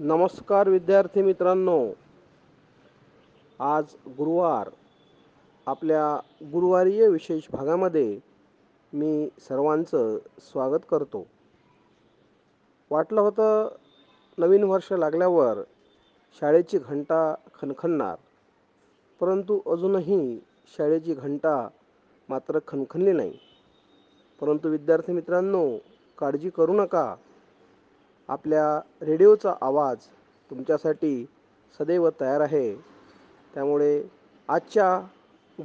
नमस्कार विद्यार्थी मित्रांनो, आज गुरुवार. आपल्या गुरुवारीय विशेष भागामध्ये मी सर्वांचं स्वागत करतो. वाटलं होतं नवीन वर्ष लागल्यावर शाळेची घंटा खणखणणार, परंतु अजूनही शाळेची घंटा मात्र खणखणली नाही. परंतु विद्यार्थी मित्रांनो, काळजी करू नका. आपल्या रेडिओचा आवाज तुमच्यासाठी सदैव तयार आहे. त्यामुळे आजच्या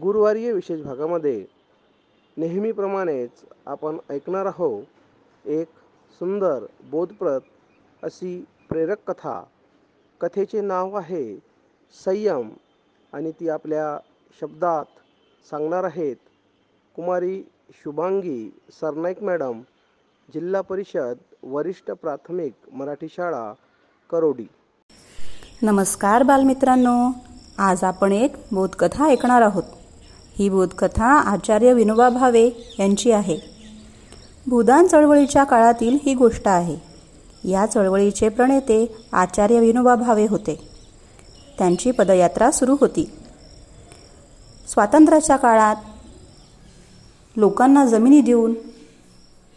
गुरुवारीय विशेष भागामध्ये नेहमीप्रमाणेच आपण ऐकणार आहोत एक सुंदर बोधप्रद अशी प्रेरक कथा. कथेचे नाव आहे संयम आणि ती आपल्या शब्दात सांगणार आहेत कुमारी शुभांगी सरनाईक मॅडम, जिल्हा परिषद वरिष्ठ प्राथमिक मराठी शाळा, करोडी. नमस्कार बालमित्रांनो, आज आपण एक बोधकथा ऐकणार आहोत. ही बोधकथा आचार्य विनोबा भावे यांची आहे. भूदान चळवळीच्या काळातील ही गोष्ट आहे. या चळवळीचे प्रणेते आचार्य विनोबा भावे होते. त्यांची पदयात्रा सुरू होती. स्वातंत्र्याच्या काळात लोकांना जमिनी देऊन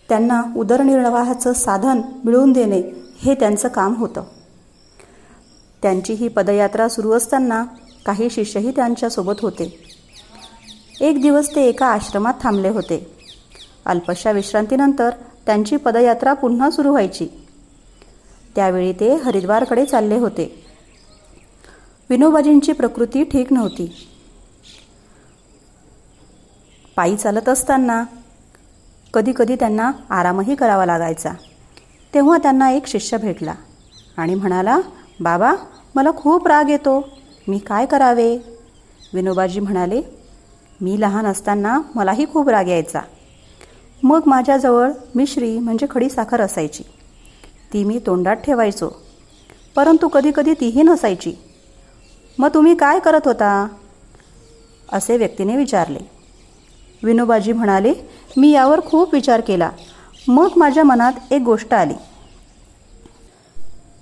त्यांना उदरनिर्वाहाचं साधन मिळवून देणे हे त्यांचं काम होतं. त्यांची ही पदयात्रा सुरू असताना काही शिष्यही त्यांच्यासोबत होते. एक दिवस ते एका आश्रमात थांबले होते. अल्पशा विश्रांतीनंतर त्यांची पदयात्रा पुन्हा सुरू व्हायची. त्यावेळी ते हरिद्वारकडे चालले होते. विनोबाजींची प्रकृती ठीक नव्हती. पायी चालत असताना कधीकधी त्यांना आरामही करावा लागायचा. तेव्हा त्यांना एक शिष्य भेटला आणि म्हणाला, बाबा मला खूप राग येतो, मी काय करावे? विनोबाजी म्हणाले, मी लहान असताना मलाही खूप राग यायचा. मग माझ्याजवळ मिश्री म्हणजे खडी साखर असायची. ती मी तोंडात ठेवायचो, परंतु कधीकधी तीही नसायची. मग तुम्ही काय करत होता? असे व्यक्तीने विचारले. विनोबाजी म्हणाले, मी यावर खूप विचार केला. मग माझ्या मनात एक गोष्ट आली.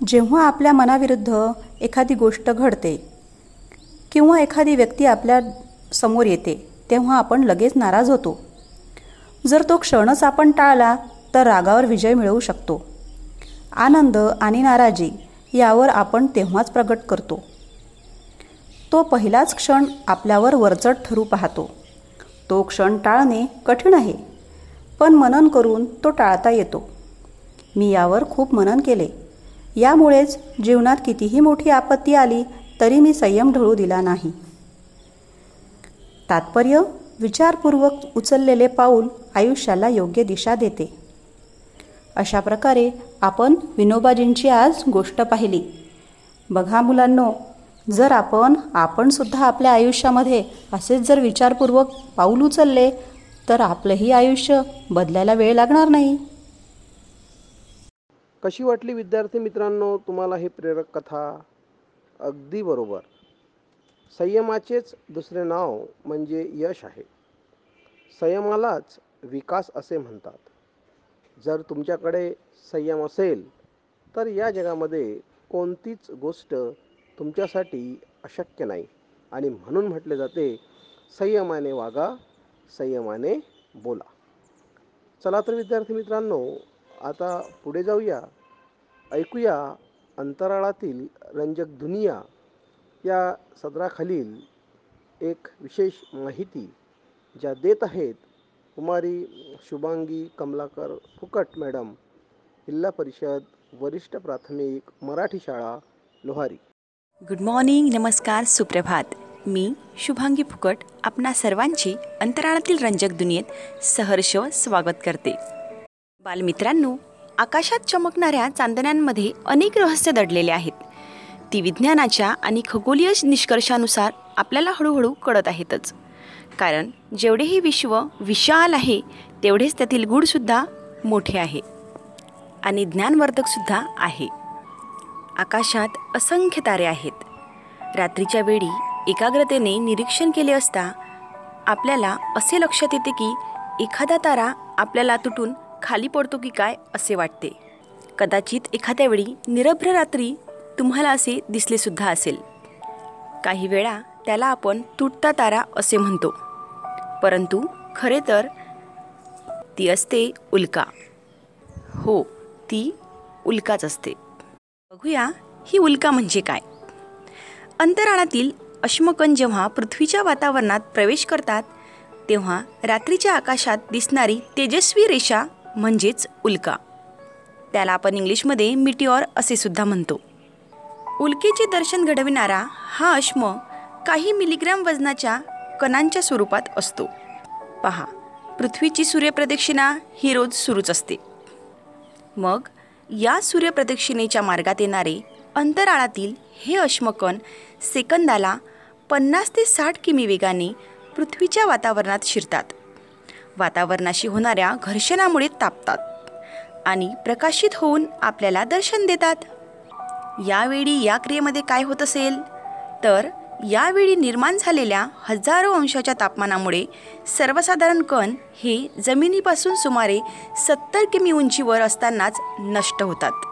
जेव्हा आपल्या मनाविरुद्ध एखादी गोष्ट घडते किंवा एखादी व्यक्ती आपल्या समोर येते तेव्हा आपण लगेच नाराज होतो. जर तो क्षणच आपण टाळला तर रागावर विजय मिळवू शकतो. आनंद आणि नाराजी यावर आपण तेव्हाच प्रगट करतो. तो पहिलाच क्षण आपल्यावर वरचढ ठरू पाहतो. तो क्षण टाळणे कठीण आहे, पण मनन करून तो टाळता येतो. मी यावर खूप मनन केले. यामुळेच जीवनात कितीही मोठी आपत्ती आली तरी मी संयम ढळू दिला नाही. तात्पर्य, विचारपूर्वक उचललेले पाऊल आयुष्याला योग्य दिशा देते. अशा प्रकारे आपण विनोबाजींची आज गोष्ट पाहिली. बघा मुलांनो, जर आपण सुद्धा आपल्या आयुष्यामध्ये असेच जर विचारपूर्वक पाऊल उचलले तर आपलंही आयुष्य बदलायला वेळ लागणार नाही. कशी वाटली विद्यार्थी मित्रांनो तुम्हाला ही प्रेरक कथा? अगदी बरोबर, संयमाचेच दुसरे नाव म्हणजे यश आहे. संयमालाच विकास असे म्हणतात. जर तुमच्याकडे संयम असेल तर या जगामध्ये कोणतीच गोष्ट तुमच्यासाठी अशक्य नाही. आणि म्हणून म्हटले जाते, संयमाने वागा, संयमाने बोला. चला तर विद्यार्थी मित्रांनो, आता पुढे जाऊया. ऐकूया अंतराळातील रंजक दुनिया या सदराखालील एक विशेष माहिती, ज्या देत आहेत कुमारी शुभांगी कमलाकर फुकट मॅडम, जिल्हा परिषद वरिष्ठ प्राथमिक मराठी शाळा, लोहारी. गुड मॉर्निंग, नमस्कार, सुप्रभात. मी शुभांगी फुकट आपणा सर्वांची अंतराळातील रंजक दुनियेत सहर्ष स्वागत करते. बालमित्रांनो, आकाशात चमकणाऱ्या चांदण्यांमध्ये अनेक रहस्य दडलेले आहेत. ती विज्ञानाच्या आणि खगोलीय निष्कर्षानुसार आपल्याला हळूहळू कळत आहेतच. कारण जेवढे हे विश्व विशाल आहे तेवढेच त्यातील गूढसुद्धा मोठे आहे आणि ज्ञानवर्धकसुद्धा आहे. आकाशात असंख्य तारे आहेत. रात्रीच्या वेळी एकाग्रतेने निरीक्षण केले असता आपल्याला असे लक्षात येते की एखादा तारा आपल्याला तुटून खाली पडतो की काय असे वाटते. कदाचित एखाद्या वेळी निरभ्र रात्री तुम्हाला असे दिसलेसुद्धा असेल. काही वेळा त्याला आपण तुटता तारा असे म्हणतो, परंतु खरे तर ती असते उल्का. हो, ती उल्काच असते. बघूया ही उल्का म्हणजे काय. अंतराळातील अश्मकण जेव्हा पृथ्वीच्या वातावरणात प्रवेश करतात तेव्हा रात्रीच्या आकाशात दिसणारी तेजस्वी रेषा म्हणजेच उल्का. त्याला आपण इंग्लिशमध्ये मिटिऑर असे सुद्धा म्हणतो. उल्केचे दर्शन घडविणारा हा अश्म काही मिलीग्रॅम वजनाच्या कणांच्या स्वरूपात असतो. पहा, पृथ्वीची सूर्यप्रदक्षिणा ही रोज सुरूच असते. मग या सूर्यप्रदक्षिणेच्या मार्गात येणारे अंतराळातील हे अश्मकण सेकंदाला 50 ते 60 किमी वेगाने पृथ्वीच्या वातावरणात शिरतात. वातावरणाशी होणाऱ्या घर्षणामुळे तापतात आणि प्रकाशित होऊन आपल्याला दर्शन देतात. यावेळी या क्रियेमध्ये काय होत असेल तर यावेळी निर्माण झालेल्या हजारो अंशाच्या तापमानामुळे सर्वसाधारण कण हे जमिनीपासून सुमारे 70 किमी उंचीवर असतानाच नष्ट होतात.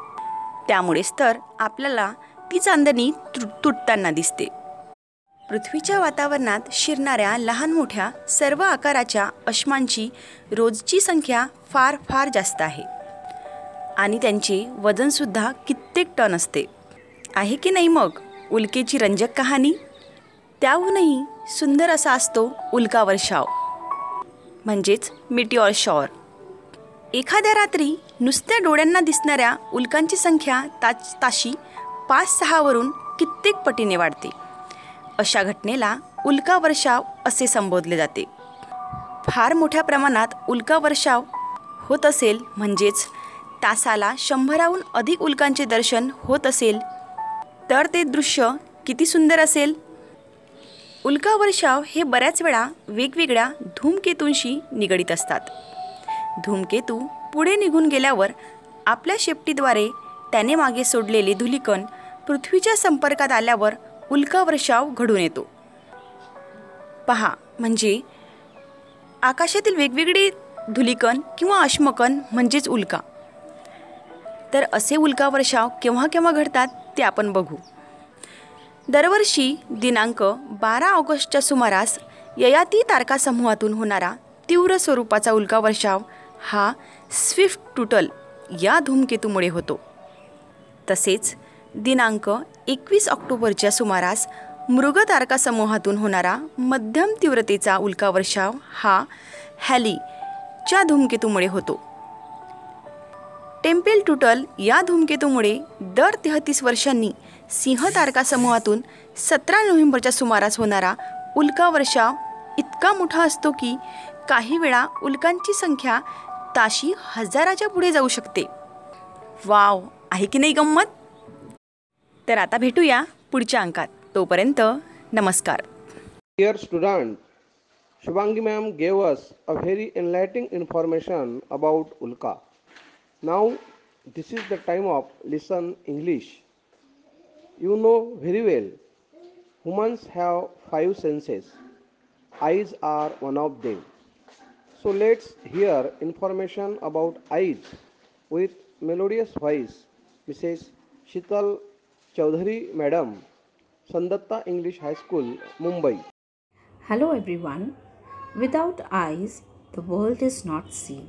त्यामुळेच तर आपल्याला ती चांदणी तुटताना दिसते. पृथ्वीच्या वातावरणात शिरणाऱ्या लहान मोठ्या सर्व आकाराच्या अश्मांची रोजची संख्या फार फार जास्त आहे आणि त्यांचे वजनसुद्धा कित्येक टन असते. आहे की नाही मग उल्केची रंजक कहाणी. त्याहूनही सुंदर असा असतो उल्का वर्षाव म्हणजेच मिटिऑर शॉवर. एखाद्या रात्री नुसत्या डोळ्यांना दिसणाऱ्या उल्कांची संख्या ताशी 5-6 वरून कित्येक पटीने वाढते. अशा घटनेला उल्का वर्षाव असे संबोधले जाते. फार मोठ्या प्रमाणात उल्का वर्षाव होत असेल म्हणजेच तासाला 100हून अधिक उल्कांचे दर्शन होत असेल तर ते दृश्य किती सुंदर असेल. उल्का वर्षाव हे बऱ्याच वेळा वेगवेगळ्या धूमकेतूंशी निगडीत असतात. धूमकेतू पुढे निघून गेल्यावर आपल्या शेपटीद्वारे त्याने मागे सोडलेले धुलिकण पृथ्वीच्या संपर्कात आल्यावर उल्का वर्षाव घडून येतो. पहा, म्हणजे आकाशातील वेगवेगळे धुलिकण किंवा अश्मकण म्हणजेच उल्का. तर असे उल्का वर्षाव केव्हा केव्हा घडतात ते आपण बघू. दरवर्षी दिनांक 12 ऑगस्टच्या सुमारास ययाती तारकासमूहातून होणारा तीव्र स्वरूपाचा उल्का वर्षाव हा स्विफ्ट टुटल या धूमकेतूमुळे होतो. तसेच दिनांक 21 ऑक्टोबरच्या सुमारास मृग तारकासमूहातून होणारा मध्यम तीव्रतेचा उल्का वर्षाव हा हॅलीच्या धूमकेतूमुळे होतो. टेंपल टुटल या धूमकेतूमुळे दर 33 वर्षांनी सिंह तारकासमूहातून 17 नोव्हेंबरच्या सुमारास होणारा उल्का वर्षाव इतका मोठा असतो की काही वेळा उल्कांची संख्या ताशी 1000च्या पुढे जाऊ शकते. वाव, आहे की नाही गंमत. तर आता भेटूया पुढच्या अंकात. तोपर्यंत नमस्कार. Dear student, Shubhangi ma'am gave us a very enlightening information about Ulka. Now, this is the time of listen English. You know very well, humans have 5 senses. Eyes are one of them. So let's hear information about eyes with melodious voice, Mrs. Shital Choudhary, Madam, Sandatta English High School, Mumbai. Hello everyone. Without eyes, the world is not seen.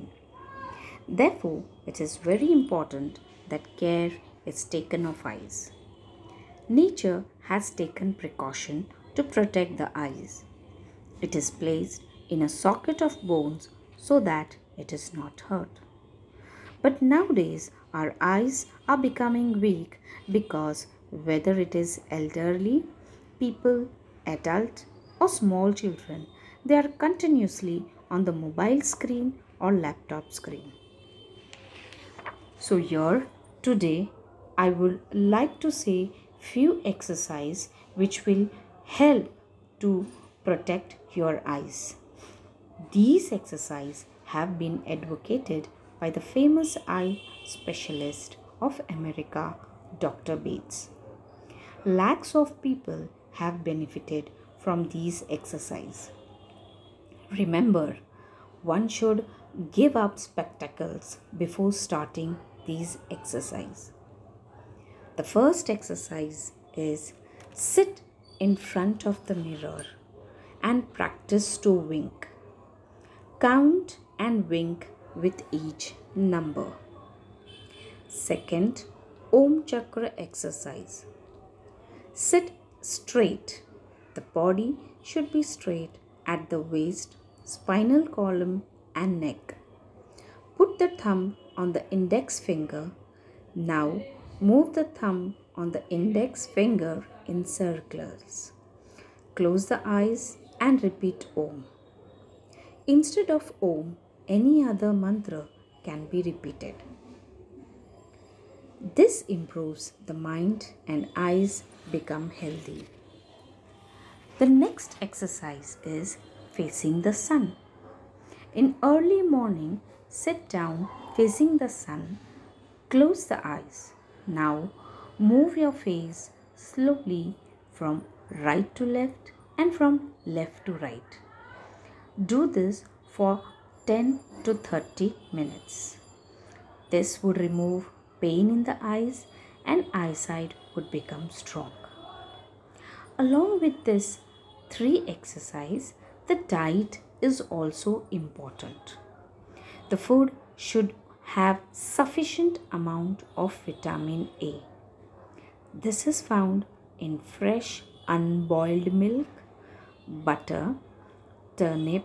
Therefore, it is very important that care is taken of eyes. Nature has taken precaution to protect the eyes. It is placed in a socket of bones so that it is not hurt. But nowadays, our eyes are becoming weak because whether it is elderly people, adult or small children, they are continuously on the mobile screen or laptop screen. So here today I would like to say few exercise which will help to protect your eyes. These exercise have been advocated by the famous eye specialist of America, Dr. Bates. Lakhs of people have benefited from these exercise. Remember, one should give up spectacles before starting these exercise. The first exercise is sit in front of the mirror and practice to wink. Count and wink with each number. Second, Om Chakra exercise. Sit straight. The body should be straight at the waist, spinal column and neck. Put the thumb on the index finger. Now move the thumb on the index finger in circles. Close the eyes and repeat Om. Instead of Om, any other mantra can be repeated. This improves the mind and eyes become healthy. The next exercise is facing the sun. In early morning, sit down facing the sun. Close the eyes. Now, move your face slowly from right to left and from left to right. Do this for 10 to 30 minutes. This would remove pain in the eyes and eyesight would become strong. Along with this three exercise, the diet is also important. The food should have sufficient amount of vitamin A. This is found in fresh unboiled milk, butter, turnip,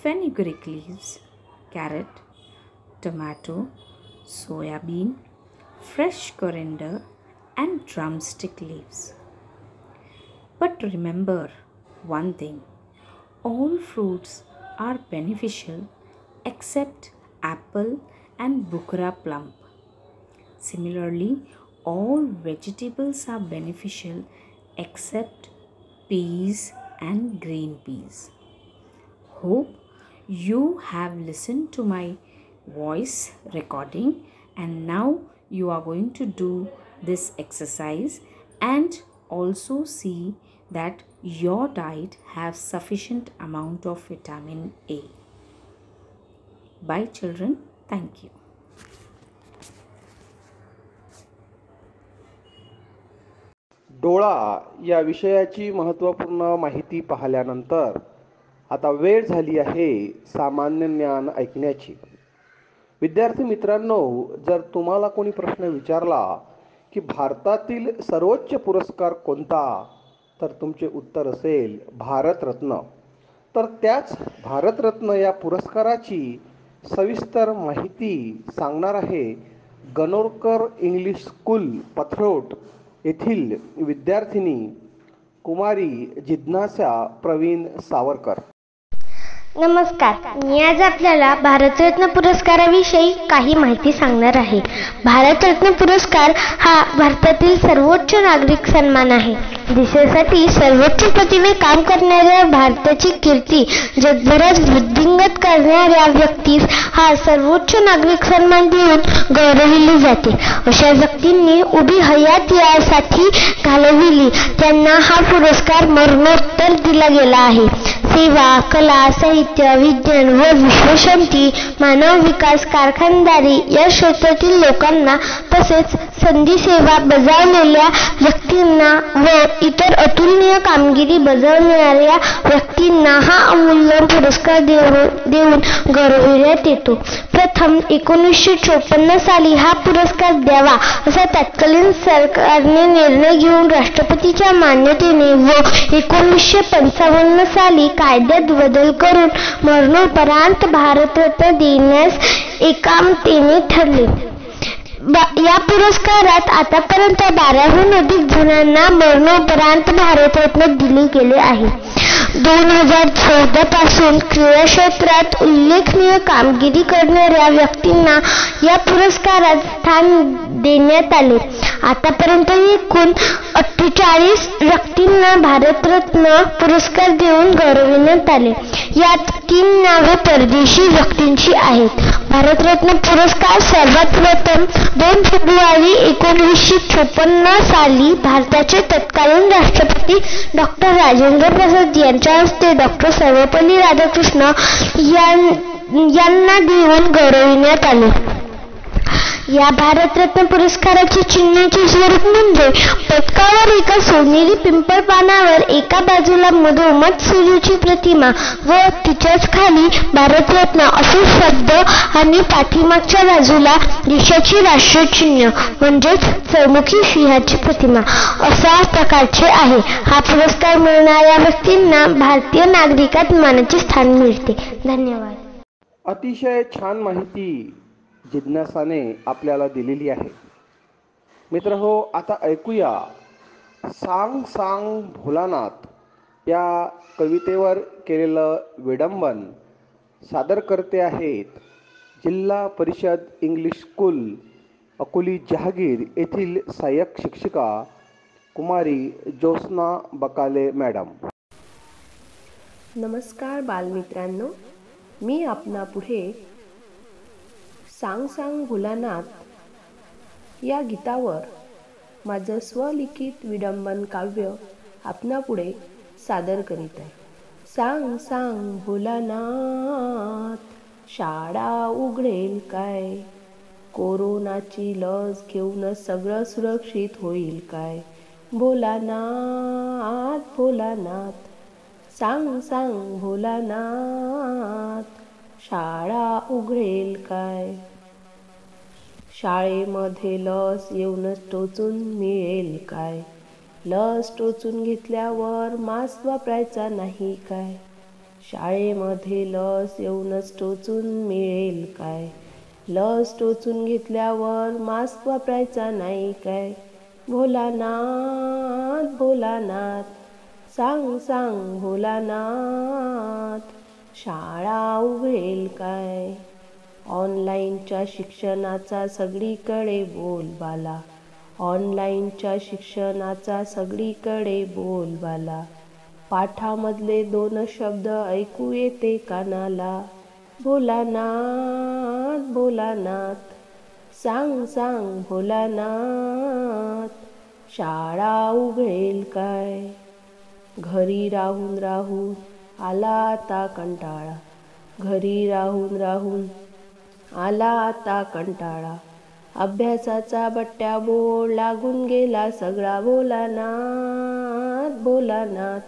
fenugreek leaves, carrot, tomato, soya bean, fresh coriander and drumstick leaves. But remember one thing, all fruits are beneficial except apple and bukhara plum. Similarly, all vegetables are beneficial except peas and green peas. Hope you have listened to my voice recording and now you are going to do this exercise and also see that your diet has sufficient amount of vitamin A. Bye children. Thank you. डोळा या विषयाची महत्त्वपूर्ण माहिती पाहिल्यानंतर आता वेळ झाली आहे सामान्य ज्ञान ऐकण्याची. विद्यार्थी मित्रांनो, जर तुम्हाला कोणी प्रश्न विचारला की भारतातील सर्वोच्च पुरस्कार कोणता, तर तुमचे उत्तर असेल भारतरत्न. तर त्याच भारतरत्न या पुरस्काराची सविस्तर माहिती सांगणार आहे गणोरकर इंग्लिश स्कूल पथरोट येथील विद्यार्थिनी कुमारी जिज्ञासा प्रवीण सावरकर. नमस्कार, मी आज आपल्याला भारतरत्न पुरस्काराविषयी काही माहिती सांगणार आहे. भारतरत्न पुरस्कार हा भारतातील सर्वोच्च नागरिक सन्मान आहे. देशासाठी सर्वोच्च पतीने काम करणाऱ्या भारताची कीर्ती जगभरात वृद्धिंगत करणाऱ्या व्यक्तीस हा सर्वोच्च नागरिक सन्मान देऊन गौरविली जाते. अशा व्यक्तींनी उभी हयात यासाठी घालविली त्यांना हा पुरस्कार मरणोत्तर दिला गेला आहे. सेवा, कला, साहित्य, विज्ञान व विश्वशांती, मानव विकास, कारखानदारी या क्षेत्रातील लोकांना तसेच संधी सेवा बजावलेल्या व्यक्तींना व इतर अतुलनीय कामगिरी बजावणाऱ्या व्यक्तींना हा अमूल्य पुरस्कार देऊन गौरविण्यात येतो. प्रथम 1954 साली हा पुरस्कार द्यावा असा तत्कालीन सरकारने निर्णय घेऊन राष्ट्रपतीच्या मान्यतेने व 1955 साली कायद्यात बदल करून मरणोपरांत भारतरत्न देण्यास एकामतेने ठरले. या पुरस्कारात आतापर्यंत 12हून अधिक जणांना मरणोपरांत भारतरत्न दिले गेले आहे. 2014 पासून क्रीडाक्षेत्रात उल्लेखनीय कामगिरी करणाऱ्या व्यक्तींना या पुरस्कारात स्थान देण्यात आले. आतापर्यंत एकूण 48 व्यक्तींना भारतरत्न पुरस्कार देऊन गौरविण्यात आले. यात 3 नावे परदेशी व्यक्तींची आहेत. भारतरत्न पुरस्कार सर्वप्रथम 2 फेब्रुवारी 1956 साली भारताचे तत्कालीन राष्ट्रपती डॉक्टर राजेंद्र प्रसाद यांच्या हस्ते डॉक्टर सर्वपल्ली राधाकृष्णन यांना देऊन गौरविण्यात आले. या भारतरत्न पुरस्काराचे चिन्हाचे स्वरूप म्हणजे पदकावर एका सोनेरी पिंपळ पानावर एका बाजूला मधोमध सूर्याची प्रतिमा व तिच्याच खाली भारतरत्न असे शब्द आणि पाठीमागच्या बाजूला देशाचे राष्ट्रचिन्ह म्हणजेच चौमुखी सिंहाची प्रतिमा अशा प्रकारचे आहे. हा पुरस्कार मिळणाऱ्या व्यक्तींना भारतीय नागरिकात मानाचे स्थान मिळते. धन्यवाद. अतिशय छान माहिती जिज्ञासाने आपल्याला दिलेली आहे. मित्र हो, आता ऐकूया सांग सांग भोलानाथ या कवितेवर केलेलं विडंबन. सादर करते आहेत जिल्हा परिषद इंग्लिश स्कूल अकोली जहागीर येथील सहाय्यक शिक्षिका कुमारी जोसना बकाले मॅडम. नमस्कार बालमित्रांनो, मी आपणा पुढे सांग सांग भोलानाथ या गीतावर माझं स्वलिखित विडंबन काव्य आपणा पुढे सादर करीत आहे. सांग सांग भोलानाथ, शाळा उघडेल काय? कोरोनाची लस घेऊन सगळं सुरक्षित होईल काय? भोलानाथ भोलानाथ, सांग सांग भोलानाथ, शाळा उघडेल काय? शाळेमध्ये लस येऊनच टोचून मिळेल काय? लस टोचून घेतल्यावर मास्क वापरायचा नाही काय? शाळेमध्ये लस येऊनच टोचून मिळेल काय? लस टोचून घेतल्यावर मास्क वापरायचा नाही काय? भोलानाथ भोलानाथ, सांग सांग भोलानाथ, शाळा उघडेल काय? ऑनलाईनच्या शिक्षणाचा सगळीकडे बोलबाला, ऑनलाईनच्या शिक्षणाचा सगळीकडे बोलबाला, पाठामधले दोन शब्द ऐकू येते कानाला. भोलानाथ भोलानाथ, सांग सांग भोलानाथ, शाळा उघडेल काय? घरी राहून राहून आला आता कंटाळा, घरी राहून राहून आला आता कंटाळा, अभ्यासाचा बट्ट्याबोळ लागून गेला सगळा. भोलानाथ भोलानाथ,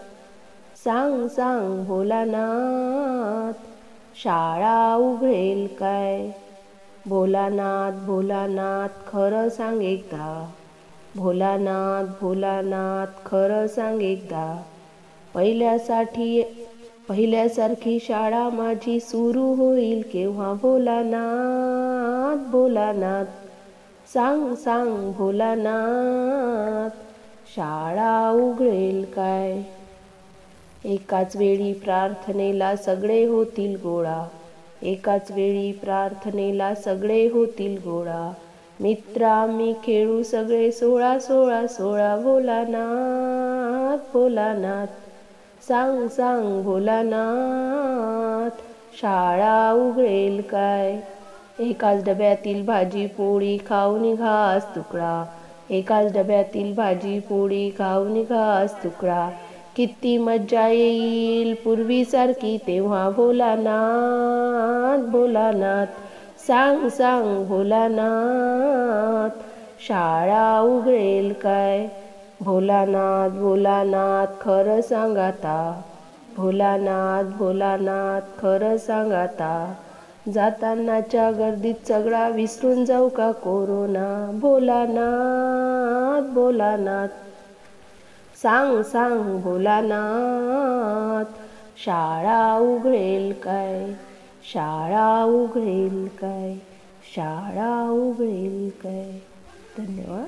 सांग सांग भोलानाथ, शाळा उघडेल काय? भोलानाथ भोलानाथ, खरं सांग एकदा. भोलानाथ भोलानाथ, खरं सांग एकदा. पहिल्यासारखी शाळा माझी सुरू होईल केव्हा? भोलानाथ भोलानाथ, सांग सांग भोलानाथ, शाळा उघडेल काय? एकाच वेळी प्रार्थनेला सगळे होतील गोळा, एकाच वेळी प्रार्थनेला सगळे होतील गोळा, मित्रा मी खेळू सगळे सोळा सोळा सोळा. भोलानाथ भोलानाथ, सांग सांग भोलानाथ, शाळा उघडेल काय? एकाच डब्यातील भाजी पोळी खाऊन घास तुकडा, एकाच डब्यातील भाजी पोळी खाऊन घास तुकडा, किती मज्जा येईल पूर्वीसारखी तेव्हा. भोलानाथ भोलानाथ, सांग सांग भोलानाथ, शाळा उघडेल काय? भोलानाथ भोलानाथ, खरं सांगाता. भोलानाथ भोलानाथ, खरं सांगाता. जातानाच्या गर्दीत सगळा विसरून जाऊ का कोरोना? भोलानाथ भोलानाथ, सांग सांग भोलानाथ, शाळा उघडेल काय? शाळा उघडेल काय? शाळा उघडेल काय? धन्यवाद.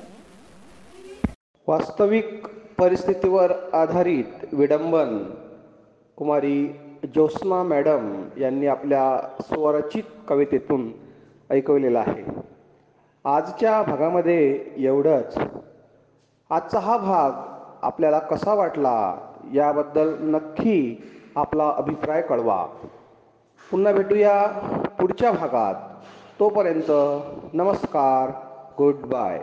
वास्तविक परिस्थितीवर आधारित विडंबन कुमारी जोसना मॅडम यांनी आपल्या स्वरचित कवितेतून ऐकवलेलं आहे. आजच्या भागामध्ये एवढंच. आजचा हा भाग आपल्याला कसा वाटला याबद्दल नक्की आपला अभिप्राय कळवा. पुन्हा भेटूया पुढच्या भागात. तोपर्यंत नमस्कार, गुड बाय.